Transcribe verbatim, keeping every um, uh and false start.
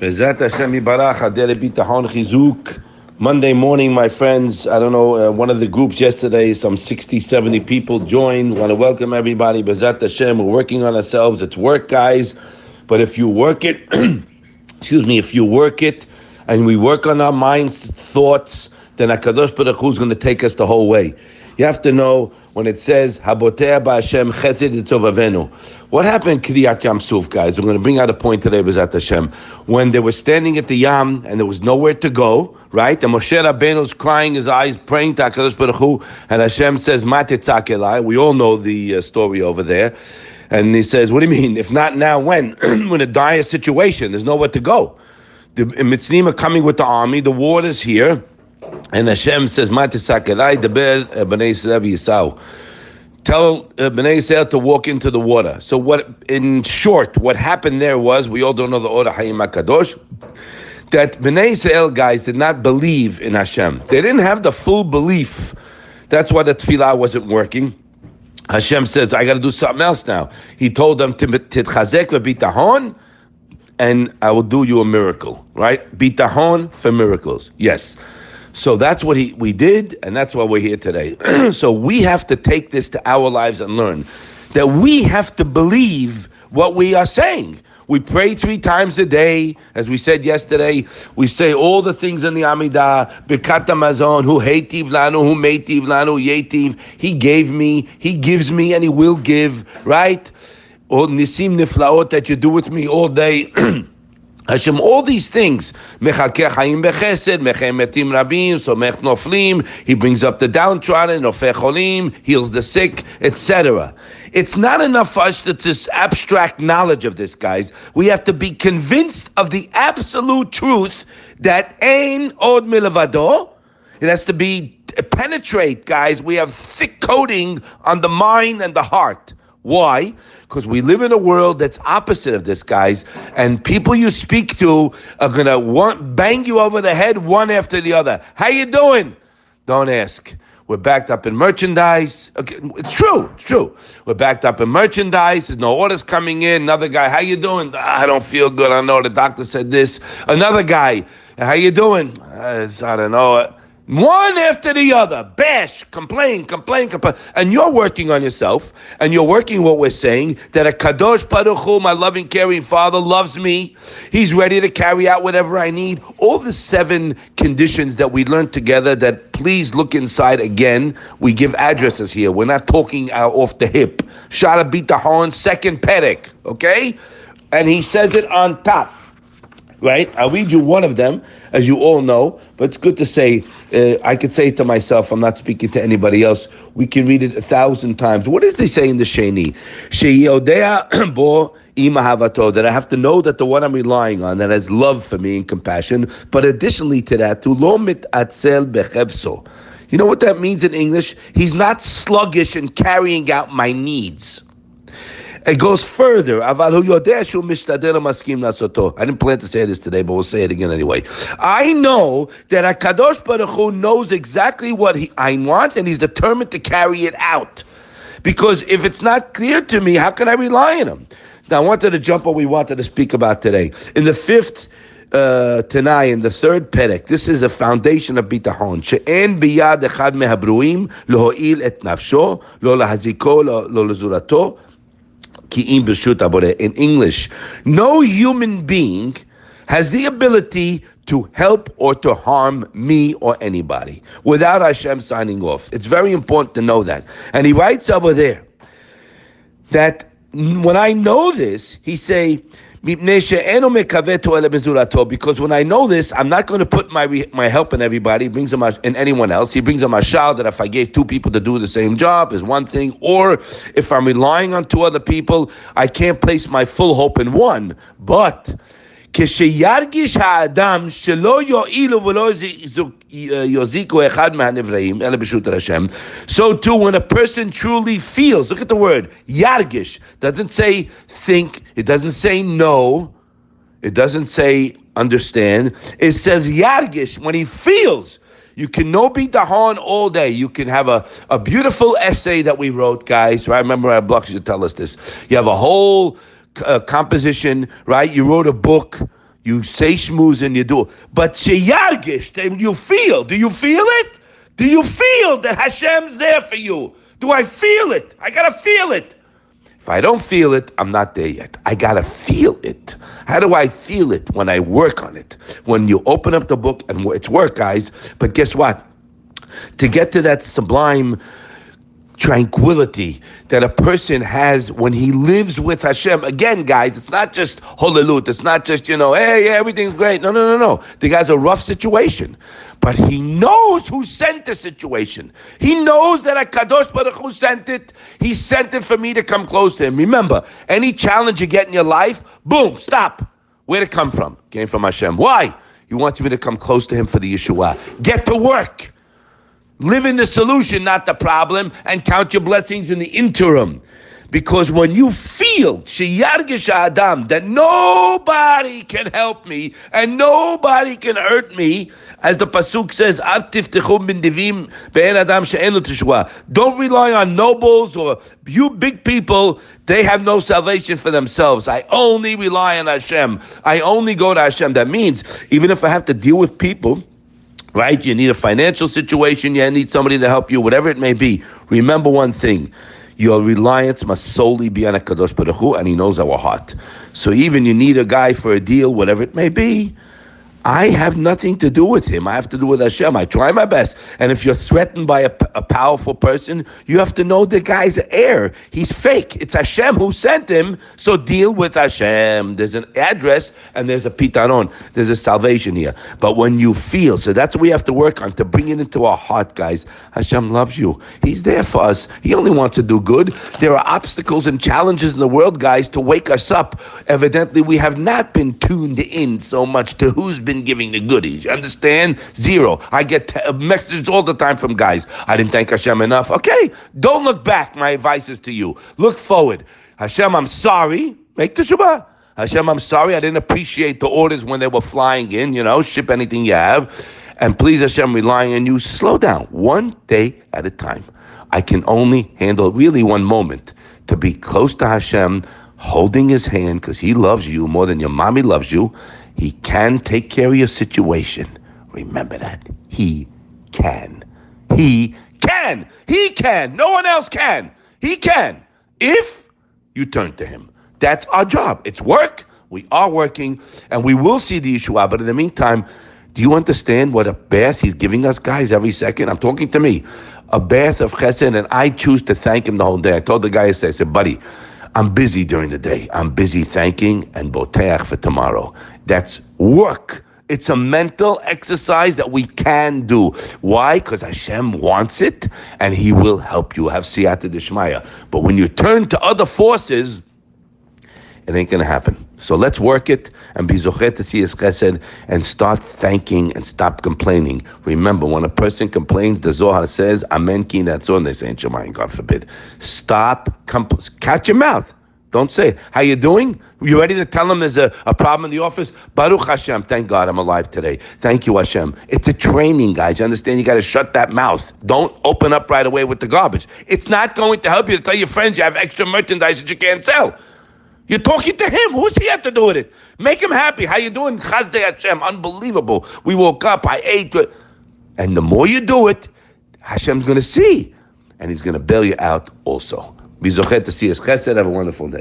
B'zat Hashem Ibarach, HaDere B'Tahon Chizuk. Monday morning, my friends, I don't know, uh, one of the groups yesterday, some sixty, seventy people joined. Want to welcome everybody. B'zat Hashem, we're working on ourselves. It's work, guys. But if you work it, excuse me, if you work it, and we work on our minds, thoughts, then HaKadosh Baruch Hu is going to take us the whole way. You have to know when it says, Habotea ba'Hashem chesed itzovavenu. What happened in Kriyat Yam Suf, guys? We're going to bring out a point today, B'zat Hashem. When they were standing at the Yam and there was nowhere to go, right? And Moshe Rabbeinu's crying his eyes, praying to HaKadosh Baruch Hu, and Hashem says, Ma tetzak elai. We all know the uh, story over there. And he says, what do you mean? If not now, when? We're in a dire situation. There's nowhere to go. The Mitzrim are coming with the army. The water's here. And Hashem says, Ma tetzak elai, deber Bnei Yisrael v'yisau. Tell uh, Bnei Yisrael to walk into the water. So what, in short, what happened there was, we all don't know the Ohr HaChaim HaKadosh, that Bnei Yisrael guys did not believe in Hashem. They didn't have the full belief. That's why the tefillah wasn't working. Hashem says, I got to do something else now. He told them, Titchazek v'bitahon, and I will do you a miracle, right? Bithahon for miracles, yes. So that's what he, we did, and that's why we're here today. So we have to take this to our lives and learn that we have to believe what we are saying. We pray three times a day, as we said yesterday. We say all the things in the Amidah, Birkat HaMazon, Hu Heytiv Lanu, Hu Meytiv Lanu, Yetiv. He gave me, He gives me, and He will give, right? Or Nisim Niflaot that you do with me all day. Hashem, all these things, mechakeh chaim bechesed, mecheh metim rabim, somech noflim, He brings up the downtrodden, nofeh cholim, heals the sick, et cetera. It's not enough for us to just abstract knowledge of this, guys. We have to be convinced of the absolute truth that ein od milvado. It has to be penetrate, guys. We have thick coating on the mind and the heart. Why? Because we live in a world that's opposite of this, guys, and people you speak to are going to want bang you over the head one after the other. How you doing? Don't ask. We're backed up in merchandise. Okay, it's true, it's true. We're backed up in merchandise. There's no orders coming in. Another guy, how you doing? I don't feel good. I know the doctor said this. Another guy, how you doing? I don't know. One after the other, bash, complain, complain, complain. And you're working on yourself, and you're working what we're saying, that a HaKadosh Baruch Hu, my loving, caring Father, loves me. He's ready to carry out whatever I need. All the seven conditions that we learned together that please look inside again. We give addresses here. We're not talking uh, off the hip. Shara B'Tahon, second perek, okay? And he says it on top. Right? I'll read you one of them, as you all know, but it's good to say, uh, I could say it to myself, I'm not speaking to anybody else. We can read it a thousand times. What does he say in the Sheini? Shei yodea bo imahavato, that I have to know that the one I'm relying on, that has love for me and compassion, but additionally to that, tulo mit'atzel bechevso. You know what that means in English? He's not sluggish in carrying out my needs. It goes further. I didn't plan to say this today, but we'll say it again anyway. I know that HaKadosh Baruch Hu knows exactly what he, I want, and He's determined to carry it out. Because if it's not clear to me, how can I rely on Him? Now, I wanted to jump what we wanted to speak about today. In the fifth uh, Tenai, in the third perek, this is a foundation of Bithahon. She'en b'yad echad mehabruim lo'il et nafshoh, lo lehaziko lo'lezurato. In English, no human being has the ability to help or to harm me or anybody without Hashem signing off. It's very important to know that. And he writes over there that when I know this, he say, because when I know this, I'm not going to put my my help in everybody. He brings him and anyone else. He brings a mashal that if I gave two people to do the same job is one thing, or if I'm relying on two other people, I can't place my full hope in one. But כשירגיש האדם שלא יועילו ולא יזיקו אחד מהנבראים, אלא ברשות השם. So too, when a person truly feels, look at the word, yargish, doesn't say think, it doesn't say no, it doesn't say understand, it says yargish, when he feels. You can know B'Tahon all day. You can have a, a beautiful essay that we wrote, guys. I remember I blocked you to tell us this. You have a whole Uh, composition, right? You wrote a book. You say shmooze and you do it. But yargish, you feel. Do you feel it? Do you feel that Hashem's there for you? Do I feel it? I gotta feel it. If I don't feel it, I'm not there yet. I gotta feel it. How do I feel it? When I work on it. When you open up the book, and it's work, guys. But guess what? To get to that sublime tranquility that a person has when he lives with Hashem. Again, guys, it's not just holilut. It's not just, you know, hey, yeah, everything's great. No, no, no, no. The guy's a rough situation. But he knows who sent the situation. He knows that HaKadosh Baruch Hu sent it. He sent it for me to come close to him. Remember, any challenge you get in your life, boom, stop. Where'd it come from? Came from Hashem. Why? He wants me to come close to him for the Yeshua. Get to work. Live in the solution, not the problem, and count your blessings in the interim. Because when you feel that nobody can help me and nobody can hurt me, as the Pasuk says, don't rely on nobles or you big people. They have no salvation for themselves. I only rely on Hashem. I only go to Hashem. That means even if I have to deal with people, right? You need a financial situation. You need somebody to help you, whatever it may be. Remember one thing. Your reliance must solely be on HaKadosh Baruch Hu, and He knows our heart. So even you need a guy for a deal, whatever it may be, I have nothing to do with him. I have to do with Hashem. I try my best. And if you're threatened by a, a powerful person, you have to know the guy's an heir. He's fake. It's Hashem who sent him, so deal with Hashem. There's an address and there's a pitaron. There's a salvation here. But when you feel, so that's what we have to work on, to bring it into our heart, guys. Hashem loves you. He's there for us. He only wants to do good. There are obstacles and challenges in the world, guys, to wake us up. Evidently, we have not been tuned in so much to who's been Been giving the goodies. You understand? Zero. I get t- messages all the time from guys. I didn't thank Hashem enough. Okay, don't look back. My advice is to you. Look forward. Hashem, I'm sorry. Make teshuvah. Hashem, I'm sorry. I didn't appreciate the orders when they were flying in. You know, ship anything you have. And please, Hashem, relying on you. Slow down. One day at a time. I can only handle really one moment to be close to Hashem, holding His hand because He loves you more than your mommy loves you. He can take care of your situation. Remember that. He can. He can. He can. No one else can. He can. If you turn to Him. That's our job. It's work. We are working. And we will see the Yeshua. But in the meantime, do you understand what a bath He's giving us, guys, every second? I'm talking to me. A bath of chesed. And I choose to thank Him the whole day. I told the guy yesterday, I said, buddy, I'm busy during the day. I'm busy thanking and boteach for tomorrow. That's work. It's a mental exercise that we can do. Why? Because Hashem wants it and He will help you. Have siyata d'shemaya. But when you turn to other forces, it ain't going to happen. So let's work it and be zocher to see His chesed and start thanking and stop complaining. Remember, when a person complains, the Zohar says, amen ki natzon, they say in shamayim, God forbid. Stop, compl- catch your mouth. Don't say, how you doing? You ready to tell them there's a, a problem in the office? Baruch Hashem, thank God I'm alive today. Thank you, Hashem. It's a training, guys. You understand? You got to shut that mouth. Don't open up right away with the garbage. It's not going to help you to tell your friends you have extra merchandise that you can't sell. You're talking to Him. Who's He had to do with it? Make Him happy. How you doing? Chazdei Hashem. Unbelievable. We woke up. I ate. And the more you do it, Hashem's going to see. And He's going to bail you out also. Be zocher to see His chesed. Have a wonderful day.